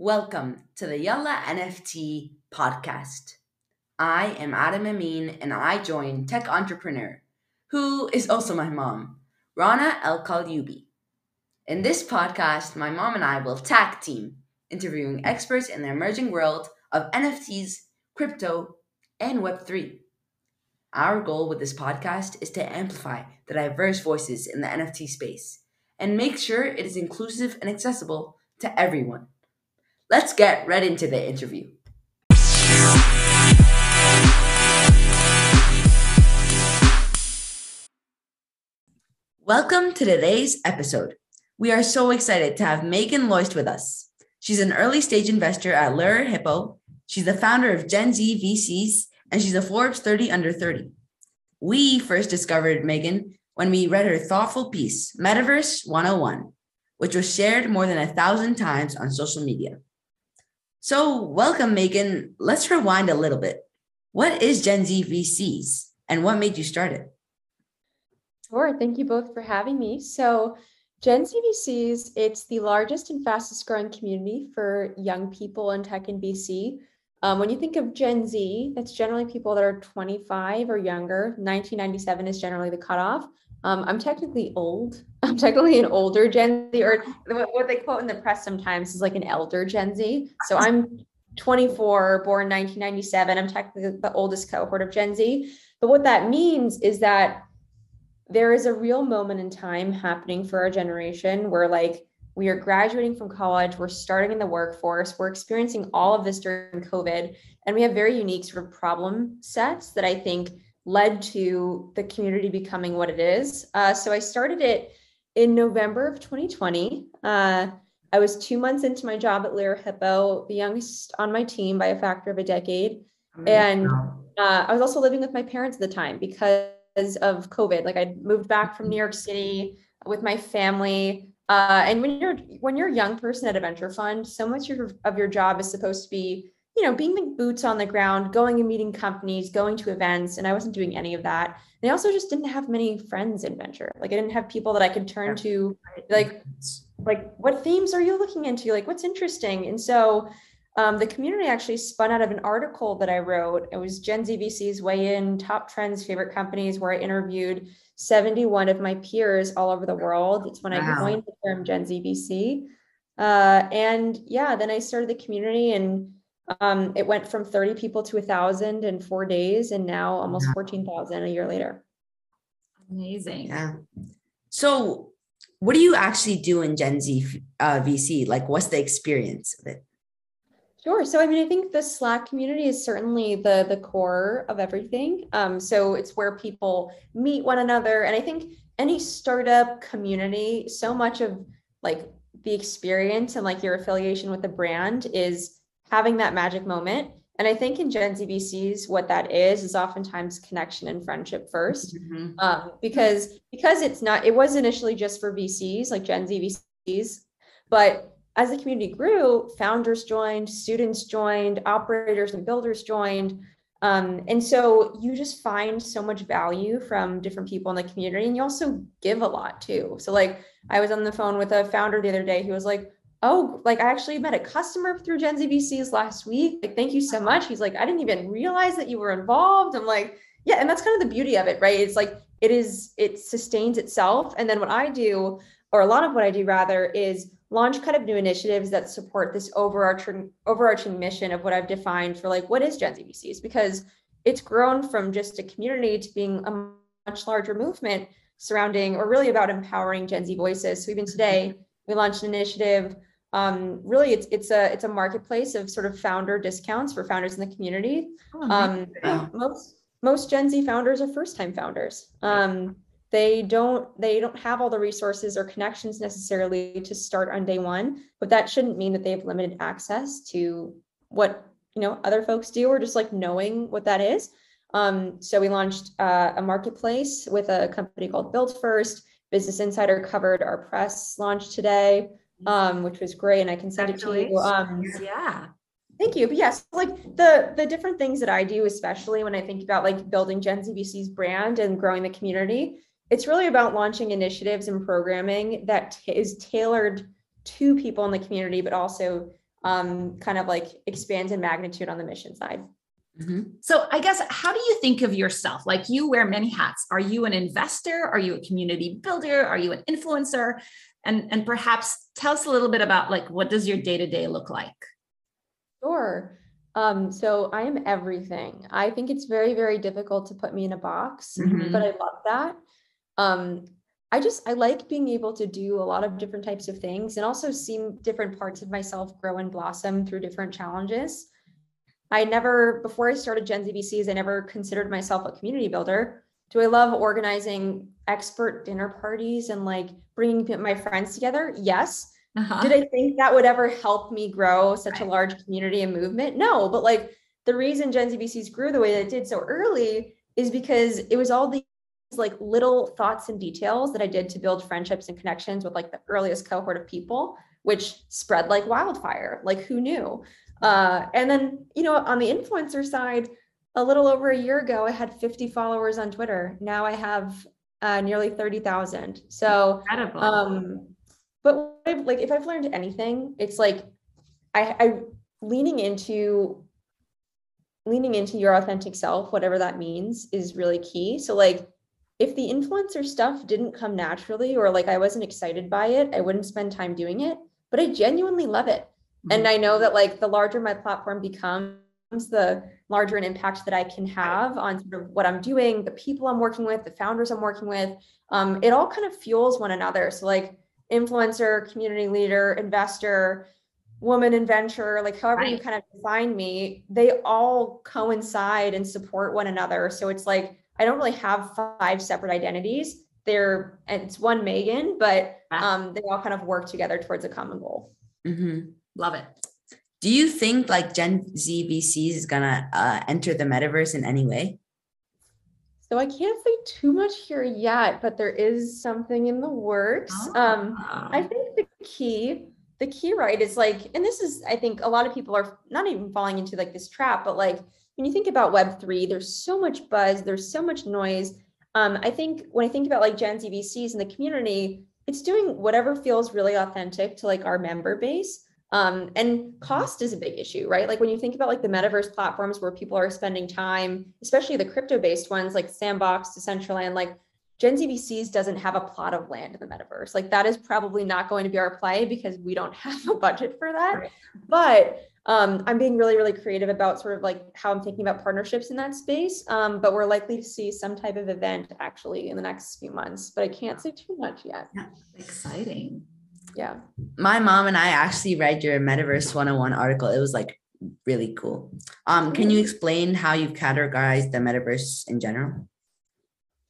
Welcome to the Yalla NFT podcast. I am Adam Amin and I join tech entrepreneur, who is also my mom, Rana El-Kalyubi. In this podcast, my mom and I will tag team, interviewing experts in the emerging world of NFTs, crypto, and Web3. Our goal with this podcast is to amplify the diverse voices in the NFT space and make sure it is inclusive and accessible to everyone. Let's get right into the interview. Welcome to today's episode. We are so excited to have Meagan Loyst with us. She's an early stage investor at Lerer Hippeau. She's the founder of Gen Z VCs, and she's a Forbes 30 under 30. We first discovered Meagan when we read her thoughtful piece, Metaverse 101, which was shared more than 1,000 times on social media. So welcome, Meagan. Let's rewind a little bit. What is Gen Z VCs and what made you start it? Sure, thank you both for having me. So Gen Z VCs, it's the largest and fastest growing community for young people in tech and VC. When you think of Gen Z, that's generally people that are 25 or younger. 1997 is generally the cutoff. I'm technically old. I'm technically an older Gen Z, or what they quote in the press sometimes is like an elder Gen Z. So I'm 24, born 1997. I'm technically the oldest cohort of Gen Z. But what that means is that there is a real moment in time happening for our generation where, like, we are graduating from college, we're starting in the workforce, we're experiencing all of this during COVID, and we have very unique sort of problem sets that I think led to the community becoming what it is. So I started it in November of 2020. I was 2 months into my job at Lerer Hippeau, the youngest on my team by a factor of a decade. And I was also living with my parents at the time because of COVID. Like, I moved back from New York City with my family. And when you're a young person at a venture fund, so much of your job is supposed to be, you know, being the boots on the ground, going and meeting companies, going to events, and I wasn't doing any of that. And I also just didn't have many friends in venture. Like, I didn't have people that I could turn to, like what themes are you looking into? Like, what's interesting? And so the community actually spun out of an article that I wrote. It was Gen Z VCs Weigh In, Top Trends, Favorite Companies, where I interviewed 71 of my peers all over the world. It's when I coined the term Gen Z VC. And yeah, then I started the community, and it went from 30 people to 1,000 in 4 days, and now almost 14,000 a year later. Amazing. Yeah. So what do you actually do in Gen Z VC? Like, what's the experience of it? Sure. So, I mean, I think the Slack community is certainly the core of everything. So it's where people meet one another. And I think any startup community, so much of like the experience and like your affiliation with the brand is having that magic moment. And I think in Gen Z VCs, what that is oftentimes connection and friendship first, because it was initially just for VCs, like Gen Z VCs, but as the community grew, founders joined, students joined, operators and builders joined. And so you just find so much value from different people in the community, and you also give a lot too. So, like, I was on the phone with a founder the other day who was like, oh, like, I actually met a customer through Gen Z VCs last week. Like, thank you so much. He's like, I didn't even realize that you were involved. I'm like, yeah. And that's kind of the beauty of it, right? It's like, it sustains itself. And then what I do, or a lot of what I do rather, is launch kind of new initiatives that support this overarching mission of what I've defined for, like, what is Gen Z VCs? Because it's grown from just a community to being a much larger movement surrounding, or really about, empowering Gen Z voices. So even today, we launched an initiative. Really, it's a marketplace of sort of founder discounts for founders in the community. Most Gen Z founders are first-time founders. They don't have all the resources or connections necessarily to start on day one, but that shouldn't mean that they have limited access to what, you know, other folks do, or just like knowing what that is. So we launched a marketplace with a company called Build First. Business Insider covered our press launch today, which was great, and I can send it to you. Thank you. But yes, like the different things that I do, especially when I think about like building Gen Z VC's brand and growing the community, it's really about launching initiatives and programming that is tailored to people in the community, but also kind of like expands in magnitude on the mission side. Mm-hmm. So I guess, how do you think of yourself? Like, you wear many hats. Are you an investor? Are you a community builder? Are you an influencer? And perhaps tell us a little bit about, like, what does your day-to-day look like? Sure. So I am everything. I think it's very, very difficult to put me in a box, mm-hmm. but I love that. I like being able to do a lot of different types of things and also seeing different parts of myself grow and blossom through different challenges. Before I started Gen Z VCs, I never considered myself a community builder. Do I love organizing expert dinner parties and like bringing my friends together? Yes. Uh-huh. Did I think that would ever help me grow such a large community and movement? No, but like the reason Gen Z VCs grew the way that it did so early is because it was all these like little thoughts and details that I did to build friendships and connections with like the earliest cohort of people, which spread like wildfire. Like, who knew? And then, you know, on the influencer side, a little over a year ago, I had 50 followers on Twitter. Now I have nearly 30,000. So, incredible. But like, if I've learned anything, it's like I leaning into your authentic self, whatever that means, is really key. So like, if the influencer stuff didn't come naturally, or like I wasn't excited by it, I wouldn't spend time doing it, but I genuinely love it. And I know that like the larger my platform becomes, the larger an impact that I can have on sort of what I'm doing, the people I'm working with, the founders I'm working with. It all kind of fuels one another. So like influencer, community leader, investor, woman in venture, like however you kind of define me, they all coincide and support one another. So it's like, I don't really have five separate identities. It's one Meagan, but they all kind of work together towards a common goal. Mm-hmm. Love it. Do you think like Gen Z VCs is gonna enter the metaverse in any way? So I can't say too much here yet, but there is something in the works. I think the key, right, is like, and this is, I think a lot of people are not even falling into like this trap, but like when you think about Web3, there's so much buzz, there's so much noise. I think when I think about like Gen Z VCs and the community, it's doing whatever feels really authentic to like our member base. And cost is a big issue, right? Like when you think about like the metaverse platforms where people are spending time, especially the crypto-based ones like Sandbox, Decentraland, like Gen Z VCs doesn't have a plot of land in the metaverse. Like that is probably not going to be our play because we don't have a budget for that. Right. But I'm being really, really creative about sort of like how I'm thinking about partnerships in that space. But we're likely to see some type of event actually in the next few months, but I can't say too much yet. Yeah, exciting. Yeah. My mom and I actually read your Metaverse 101 article. It was like really cool. Can you explain how you've categorized the metaverse in general?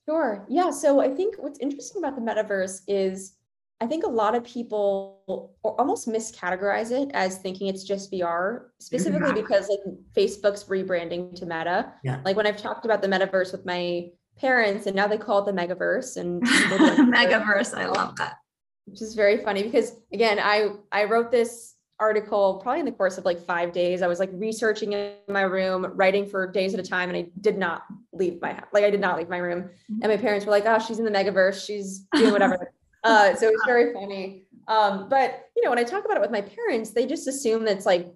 Sure. Yeah. So I think what's interesting about the metaverse is I think a lot of people almost miscategorize it as thinking it's just VR, specifically because like Facebook's rebranding to Meta. Yeah. Like when I've talked about the metaverse with my parents, and now they call it the Megaverse and Megaverse. I love that. Which is very funny because, again, I wrote this article probably in the course of like 5 days. I was like researching in my room, writing for days at a time, and I did not leave my house. Like I did not leave my room. And my parents were like, oh, she's in the Megaverse. She's doing whatever. So it's very funny. But, you know, when I talk about it with my parents, they just assume that's like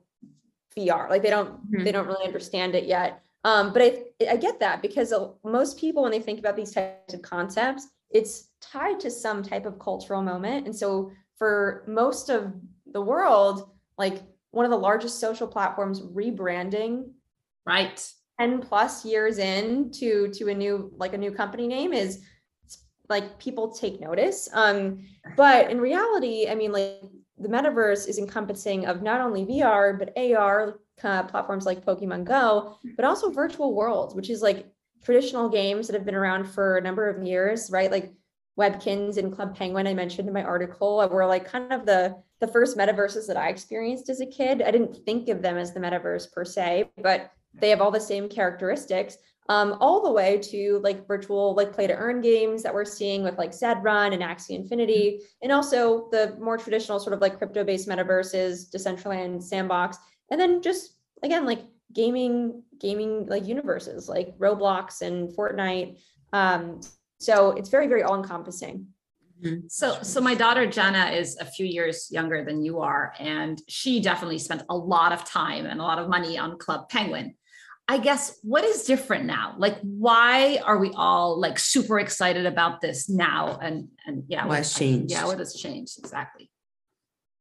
VR. Like they don't really understand it yet. But I get that because most people, when they think about these types of concepts, it's tied to some type of cultural moment. And so for most of the world, like one of the largest social platforms rebranding, right, 10 plus years in to a new company name is like people take notice. But in reality, I mean, like the metaverse is encompassing of not only VR, but AR platforms like Pokemon Go, but also virtual worlds, which is like traditional games that have been around for a number of years, right? Like Webkinz and Club Penguin, I mentioned in my article, were like kind of the first metaverses that I experienced as a kid. I didn't think of them as the metaverse per se, but they have all the same characteristics, all the way to like virtual, like play to earn games that we're seeing with like Zed Run and Axie Infinity, and also the more traditional sort of like crypto-based metaverses, Decentraland, Sandbox, and then just again, like gaming like universes like Roblox and Fortnite. So it's very, very all encompassing. Mm-hmm. So my daughter Jenna is a few years younger than you are, and she definitely spent a lot of time and a lot of money on Club Penguin. I guess, what is different now? Like, why are we all like super excited about this now? And yeah, what's changed? Yeah, what has changed exactly?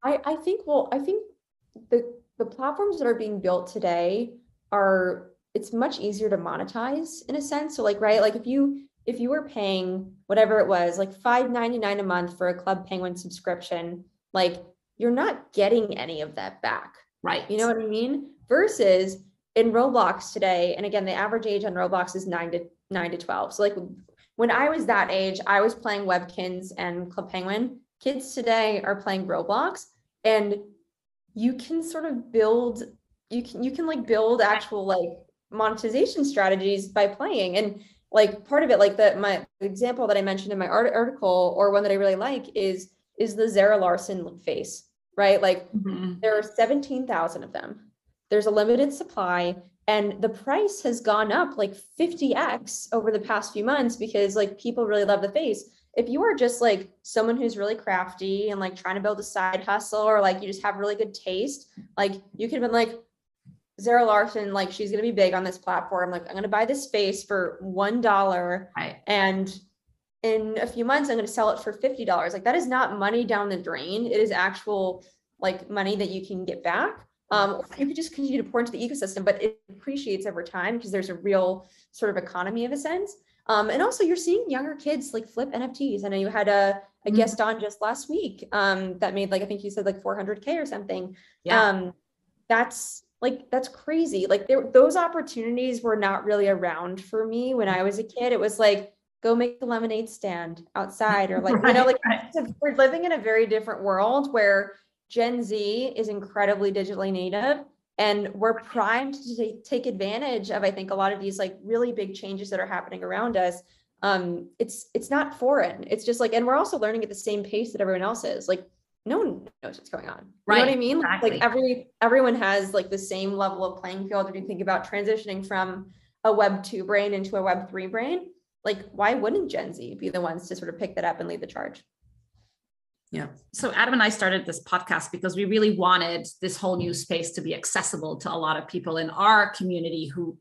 I think the platforms that are being built today are, it's much easier to monetize in a sense. So like, right, like if you were paying whatever it was, like $5.99 a month for a Club Penguin subscription, like you're not getting any of that back. Right. You know what I mean? Versus in Roblox today, and again, the average age on Roblox is 9 to 12. So like when I was that age, I was playing Webkinz and Club Penguin. Kids today are playing Roblox, and you can sort of build, you can like build actual like monetization strategies by playing. And like part of it, like the example that I mentioned in my article, or one that I really like, is the Zara Larson face, right? Like mm-hmm. There are 17,000 of them. There's a limited supply, and the price has gone up like 50x over the past few months because like people really love the face. If you are just like someone who's really crafty and like trying to build a side hustle, or like you just have really good taste, like you could have been like, Zara Larson, like she's going to be big on this platform. Like I'm going to buy this face for $1. Right. And in a few months, I'm going to sell it for $50. Like that is not money down the drain. It is actual like money that you can get back. Or you could just continue to pour into the ecosystem, but it appreciates over time because there's a real sort of economy of a sense. And also you're seeing younger kids like flip NFTs. I know you had a guest on just last week that made like, I think you said like 400K or something. Yeah. That's crazy. Like those opportunities were not really around for me when I was a kid. It was like, go make the lemonade stand outside, or like, right, you know, like right. We're living in a very different world where Gen Z is incredibly digitally native. And we're primed to take advantage of, I think, a lot of these like really big changes that are happening around us. It's not foreign. It's just like, and we're also learning at the same pace that everyone else is. Like no one knows what's going on. Right. You know what I mean? Exactly. Like everyone has like the same level of playing field. When you think about transitioning from a Web2 brain into a Web3 brain, like why wouldn't Gen Z be the ones to sort of pick that up and lead the charge? Yeah. So Adam and I started this podcast because we really wanted this whole new space to be accessible to a lot of people in our community who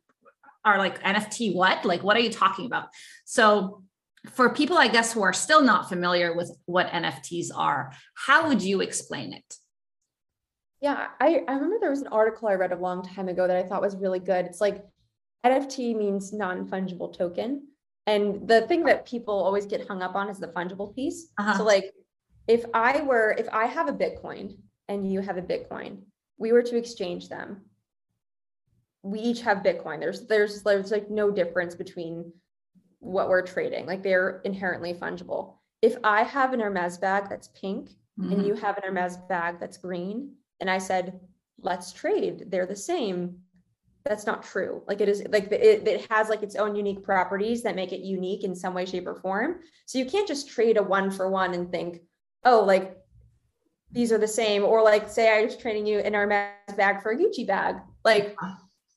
are like, NFT, what? Like, what are you talking about? So for people, I guess, who are still not familiar with what NFTs are, how would you explain it? Yeah, I remember there was an article I read a long time ago that I thought was really good. It's like NFT means non-fungible token. And the thing that people always get hung up on is the fungible piece. Uh-huh. So like, if I have a Bitcoin and you have a Bitcoin, we were to exchange them, we each have Bitcoin. There's like no difference between what we're trading. Like they're inherently fungible. If I have an Hermes bag that's pink mm-hmm. and you have an Hermes bag that's green, and I said, let's trade, they're the same. That's not true. Like it is like it has like its own unique properties that make it unique in some way, shape, or form. So you can't just trade a 1-for-1 and think, oh, like these are the same, or like say I was trading you an Hermes bag for a Gucci bag. Like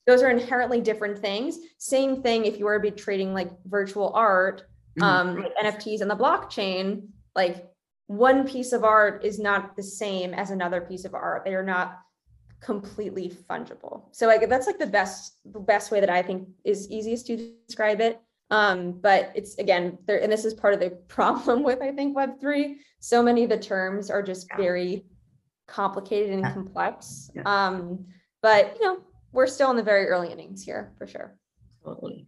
those are inherently different things. Same thing if you were to be trading like virtual art, mm-hmm. like NFTs and the blockchain, like one piece of art is not the same as another piece of art. They are not completely fungible. So like that's like the best way that I think is easiest to describe it. But it's again, there, and this is part of the problem with, I think, Web3. So many of the terms are just very complicated and complex. Yeah. But you know, we're still in the very early innings here for sure. Totally.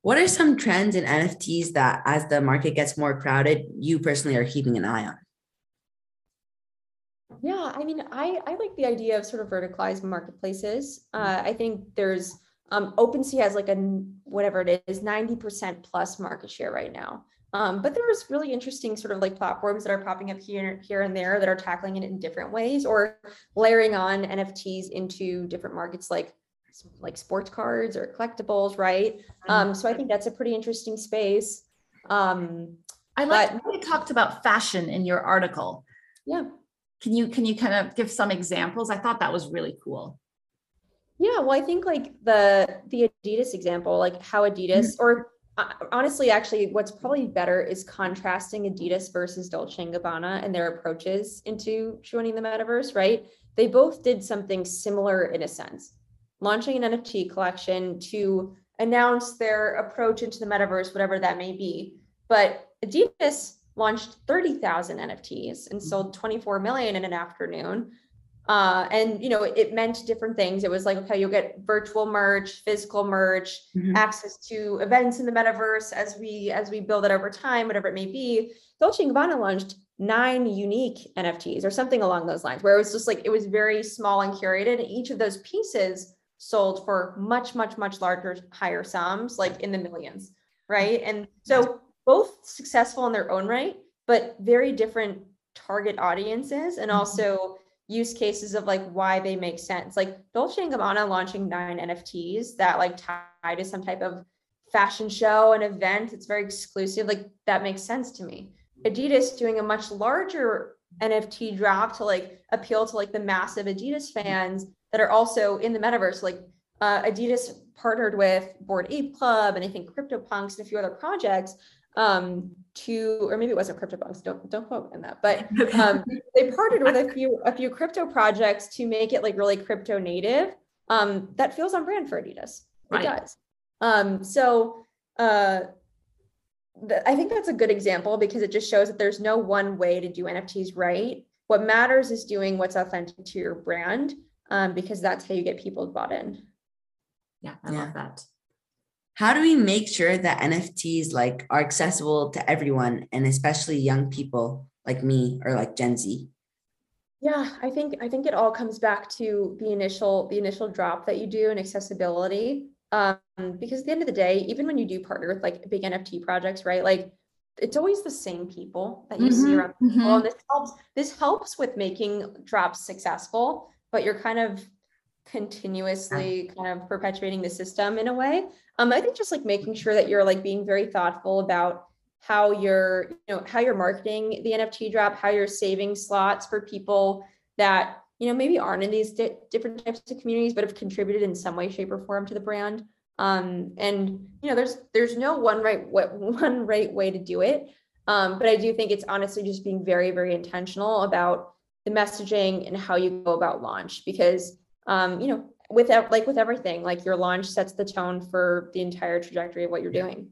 What are some trends in NFTs that, as the market gets more crowded, you personally are keeping an eye on? Yeah, I mean, I like the idea of sort of verticalized marketplaces. I think there's OpenSea has like a, whatever it is, 90% plus market share right now. But there's really interesting sort of like platforms that are popping up here and there that are tackling it in different ways, or layering on NFTs into different markets like sports cards or collectibles, right? So I think that's a pretty interesting space. I like how you talked about fashion in your article. Yeah. Can you kind of give some examples? I thought that was really cool. Yeah, well, I think like the Adidas example, like how Adidas, or honestly, actually, what's probably better is contrasting Adidas versus Dolce & Gabbana and their approaches into joining the metaverse, right? They both did something similar in a sense, launching an NFT collection to announce their approach into the metaverse, whatever that may be. But Adidas launched 30,000 NFTs and sold 24 million in an afternoon. And, you know, it meant different things. It was like, okay, you'll get virtual merch, physical merch, access to events in the metaverse as we build it over time, whatever it may be. Dolce & Gabbana launched 9 unique NFTs or something along those lines, where it was just like, it was very small and curated. And each of those pieces sold for much, much, much larger, higher sums, like in the millions, right? And so both successful in their own right, but very different target audiences and also use cases of like why they make sense. Like Dolce & Gabbana launching 9 NFTs that like tie to some type of fashion show and event. It's very exclusive. Like that makes sense to me. Adidas doing a much larger NFT drop to like appeal to like the massive Adidas fans that are also in the metaverse. Like Adidas partnered with Bored Ape Club and I think CryptoPunks and a few other projects or maybe it wasn't CryptoPunks, don't quote me on that, but they partnered with a few crypto projects to make it like really crypto native. That feels on brand for Adidas. Right. It does. I think that's a good example because it just shows that there's no one way to do NFTs right. What matters is doing what's authentic to your brand, because that's how you get people bought in. Yeah, I love that. How do we make sure that NFTs like are accessible to everyone and especially young people like me or like Gen Z? Yeah, I think it all comes back to the initial drop that you do and accessibility. Because at the end of the day, even when you do partner with like big NFT projects, right? Like it's always the same people that you see around the world. And this helps with making drops successful, but you're kind of continuously kind of perpetuating the system in a way. I think just like making sure that you're like being very thoughtful about how you're, you know, how you're marketing the NFT drop, how you're saving slots for people that, you know, maybe aren't in these different types of communities, but have contributed in some way, shape, or form to the brand. And, you know, there's no one right way to do it. But I do think it's honestly just being very, very intentional about the messaging and how you go about launch, because, you know, with everything, like your launch sets the tone for the entire trajectory of what you're doing.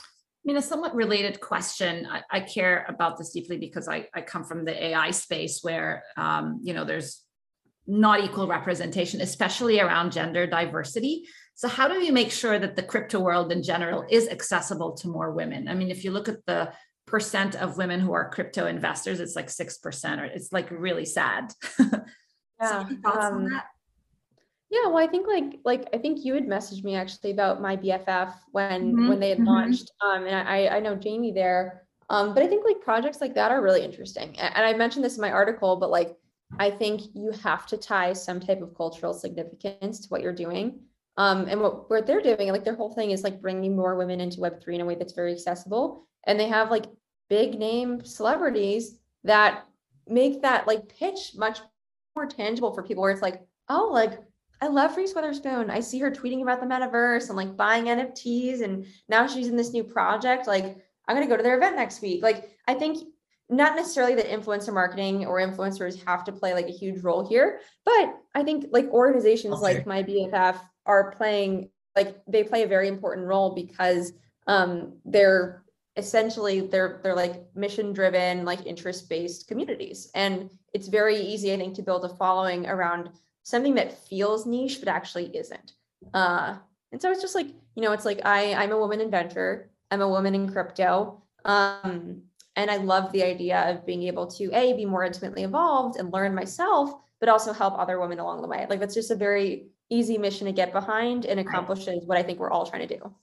I mean, a somewhat related question. I care about this deeply because I come from the AI space where, you know, there's not equal representation, especially around gender diversity. So how do we make sure that the crypto world in general is accessible to more women? I mean, if you look at the percent of women who are crypto investors, it's like 6%, or it's like really sad. Yeah. So any thoughts on that? Yeah, well, I think like I think you had messaged me actually about my BFF when they had launched, and I know Jamie there, but I think like projects like that are really interesting. And I mentioned this in my article, but like I think you have to tie some type of cultural significance to what you're doing, and what they're doing. Like their whole thing is like bringing more women into Web3 in a way that's very accessible, and they have like big name celebrities that make that like pitch much more tangible for people, where it's like, oh, like I love Reese Witherspoon. I see her tweeting about the metaverse and like buying NFTs, and now she's in this new project. Like I'm going to go to their event next week. Like I think not necessarily that influencer marketing or influencers have to play like a huge role here, but I think like organizations like my BFF are playing, like they play a very important role because they're essentially they're like mission driven, like interest based communities. And it's very easy, I think, to build a following around something that feels niche, but actually isn't. And so it's just like, you know, it's like, I'm a woman in venture, I'm a woman in crypto. And I love the idea of being able to be more intimately involved and learn myself, but also help other women along the way. Like that's just a very easy mission to get behind and accomplishes what I think we're all trying to do.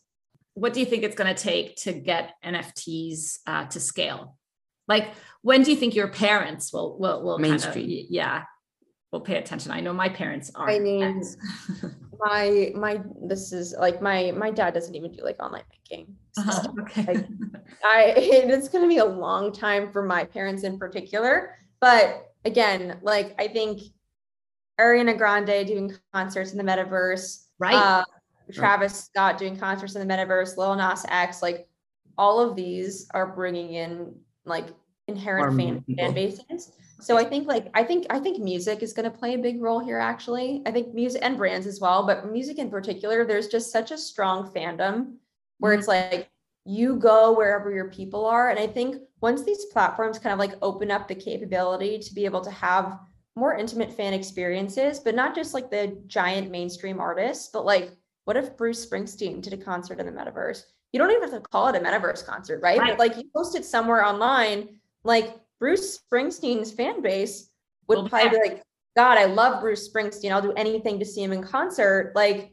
What do you think it's going to take to get NFTs to scale? Like, when do you think your parents will mainstream? Kind of, will pay attention? I know my parents are. I mean, my dad doesn't even do like online banking. So like, it's going to be a long time for my parents in particular. But again, like I think Ariana Grande doing concerts in the metaverse, right? Travis Scott doing concerts in the metaverse, Lil Nas X, like all of these are bringing in like inherent fan bases. So I think music is going to play a big role here, actually. I think music and brands as well, but music in particular, there's just such a strong fandom where it's like you go wherever your people are. And I think once these platforms kind of like open up the capability to be able to have more intimate fan experiences, but not just like the giant mainstream artists, but like, what if Bruce Springsteen did a concert in the metaverse? You don't even have to call it a metaverse concert, right? But like you post it somewhere online, like Bruce Springsteen's fan base would probably be like, God, I love Bruce Springsteen. I'll do anything to see him in concert. Like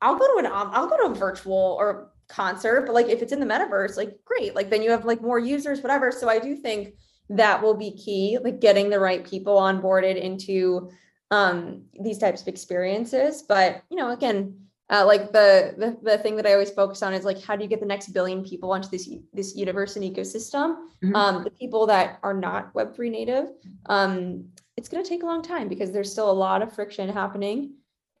I'll go to a virtual or concert, but like if it's in the metaverse, like great. Like then you have like more users, whatever. So I do think that will be key, like getting the right people onboarded into these types of experiences. But, you know, again, like the thing that I always focus on is like, how do you get the next billion people onto this universe and ecosystem? Mm-hmm. The people that are not Web3 native, it's going to take a long time because there's still a lot of friction happening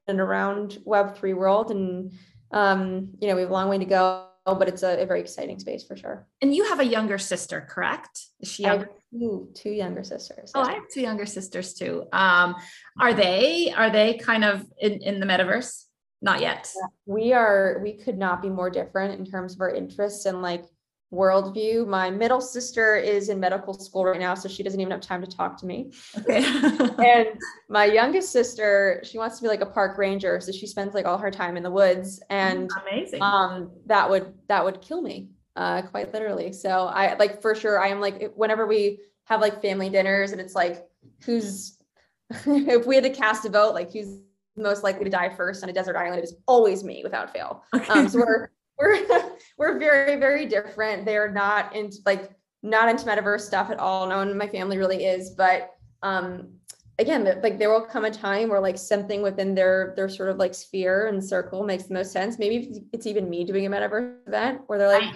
and around Web3 world. And, you know, we have a long way to go, but it's a very exciting space for sure. And you have a younger sister, correct? Is she younger? Two younger sisters. Yeah. Oh, I have two younger sisters too. Are they kind of in the metaverse? Not yet. Yeah, we could not be more different in terms of our interests and like worldview. My middle sister is in medical school right now, so she doesn't even have time to talk to me. Okay. And my youngest sister, she wants to be like a park ranger, so she spends like all her time in the woods, and amazing. That would kill me. Quite literally. So I like for sure. I am like whenever we have like family dinners and it's like who's if we had to cast a vote, like who's most likely to die first on a desert island, it is always me without fail. Okay. So we're very very different. They're not into metaverse stuff at all. No one in my family really is, but again, like there will come a time where like something within their sort of like sphere and circle makes the most sense. Maybe it's even me doing a metaverse event where they're like. Right.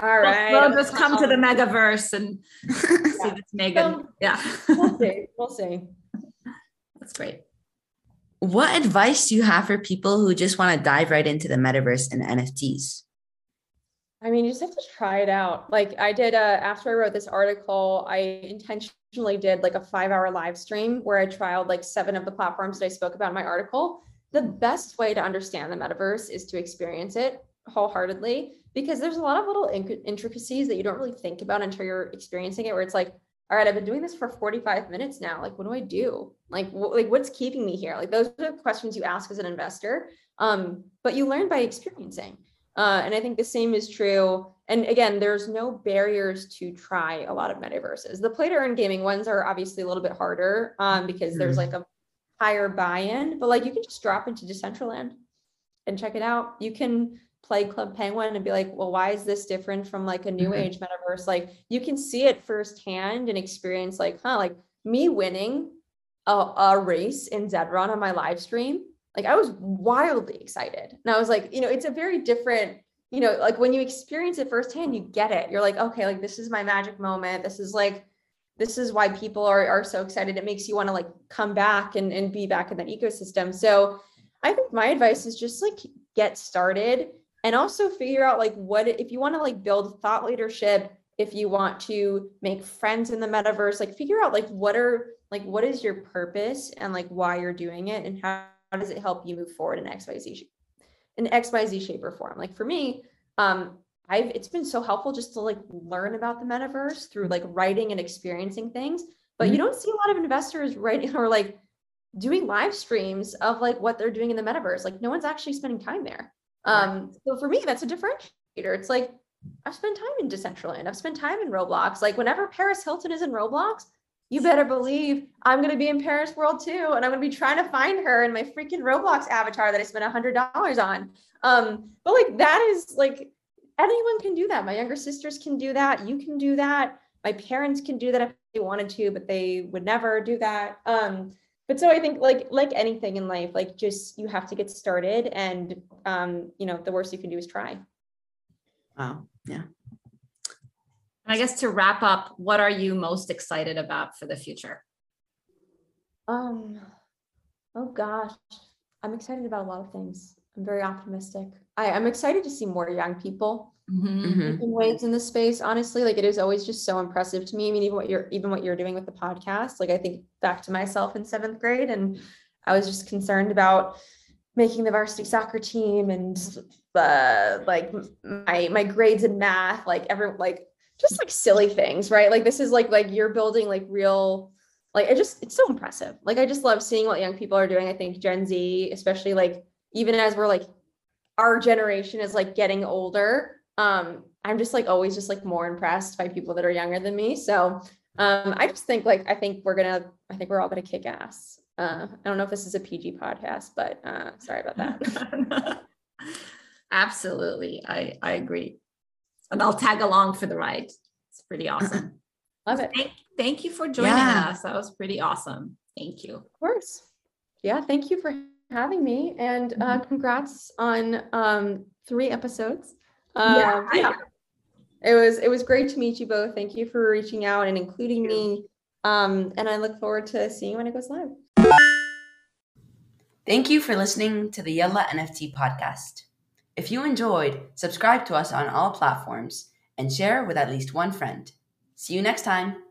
All right. We'll just come to the Megaverse and see this Meagan. Yeah. We'll see. That's great. What advice do you have for people who just want to dive right into the Metaverse and NFTs? I mean, you just have to try it out. Like I did, after I wrote this article, I intentionally did like a 5-hour live stream where I trialed like 7 of the platforms that I spoke about in my article. The best way to understand the Metaverse is to experience it wholeheartedly, because there's a lot of little intricacies that you don't really think about until you're experiencing it, where it's like, all right, I've been doing this for 45 minutes now. Like, what do I do? Like, what's keeping me here? Like, those are the questions you ask as an investor, but you learn by experiencing. And I think the same is true. And again, there's no barriers to try a lot of metaverses. The play to earn gaming ones are obviously a little bit harder because there's like a higher buy-in, but like you can just drop into Decentraland and check it out. You can play Club Penguin and be like, well, why is this different from like a new age metaverse? Like you can see it firsthand and experience like, like me winning a race in Zed Run on my live stream. Like I was wildly excited. And I was like, you know, it's a very different, you know, like when you experience it firsthand, you get it. You're like, okay, like this is my magic moment. This is why people are so excited. It makes you want to like come back and be back in that ecosystem. So I think my advice is just like get started. And also figure out like what, if you want to like build thought leadership, if you want to make friends in the metaverse, like figure out like what is your purpose and like why you're doing it and how does it help you move forward in XYZ shape or form. Like for me, it's been so helpful just to like learn about the metaverse through like writing and experiencing things, but you don't see a lot of investors writing or like doing live streams of like what they're doing in the metaverse. Like no one's actually spending time there. So for me, that's a differentiator. It's like, I've spent time in Decentraland. I've spent time in Roblox. Like whenever Paris Hilton is in Roblox, you better believe I'm going to be in Paris world too. And I'm going to be trying to find her in my freaking Roblox avatar that I spent $100 on. But like, that is like, anyone can do that. My younger sisters can do that. You can do that. My parents can do that if they wanted to, but they would never do that. But so I think like anything in life, like just, you have to get started and, you know, the worst you can do is try. Wow. Yeah. And I guess to wrap up, what are you most excited about for the future? Oh gosh, I'm excited about a lot of things. I'm very optimistic. I'm excited to see more young people making waves in this space. Honestly, like, it is always just so impressive to me. I mean, even what you're doing with the podcast, like, I think back to myself in 7th grade, and I was just concerned about making the varsity soccer team and like my grades in math, like just like silly things, right? Like, this is like you're building like real, like, it's so impressive. Like, I just love seeing what young people are doing. I think Gen Z, especially, like, even as we're like, our generation is like getting older. I'm just like always just like more impressed by people that are younger than me. So I just think like, I think we're all gonna kick ass. I don't know if this is a PG podcast, but sorry about that. Absolutely, I agree. And I'll tag along for the ride. It's pretty awesome. Love it. Thank you for joining us. That was pretty awesome. Thank you. Of course. Yeah, thank you for having me, and congrats on 3 episodes. It was great to meet you both. Thank you for reaching out and including me. And I look forward to seeing you when it goes live. Thank you for listening to the Yalla NFT podcast. If you enjoyed, subscribe to us on all platforms and share with at least one friend. See you next time.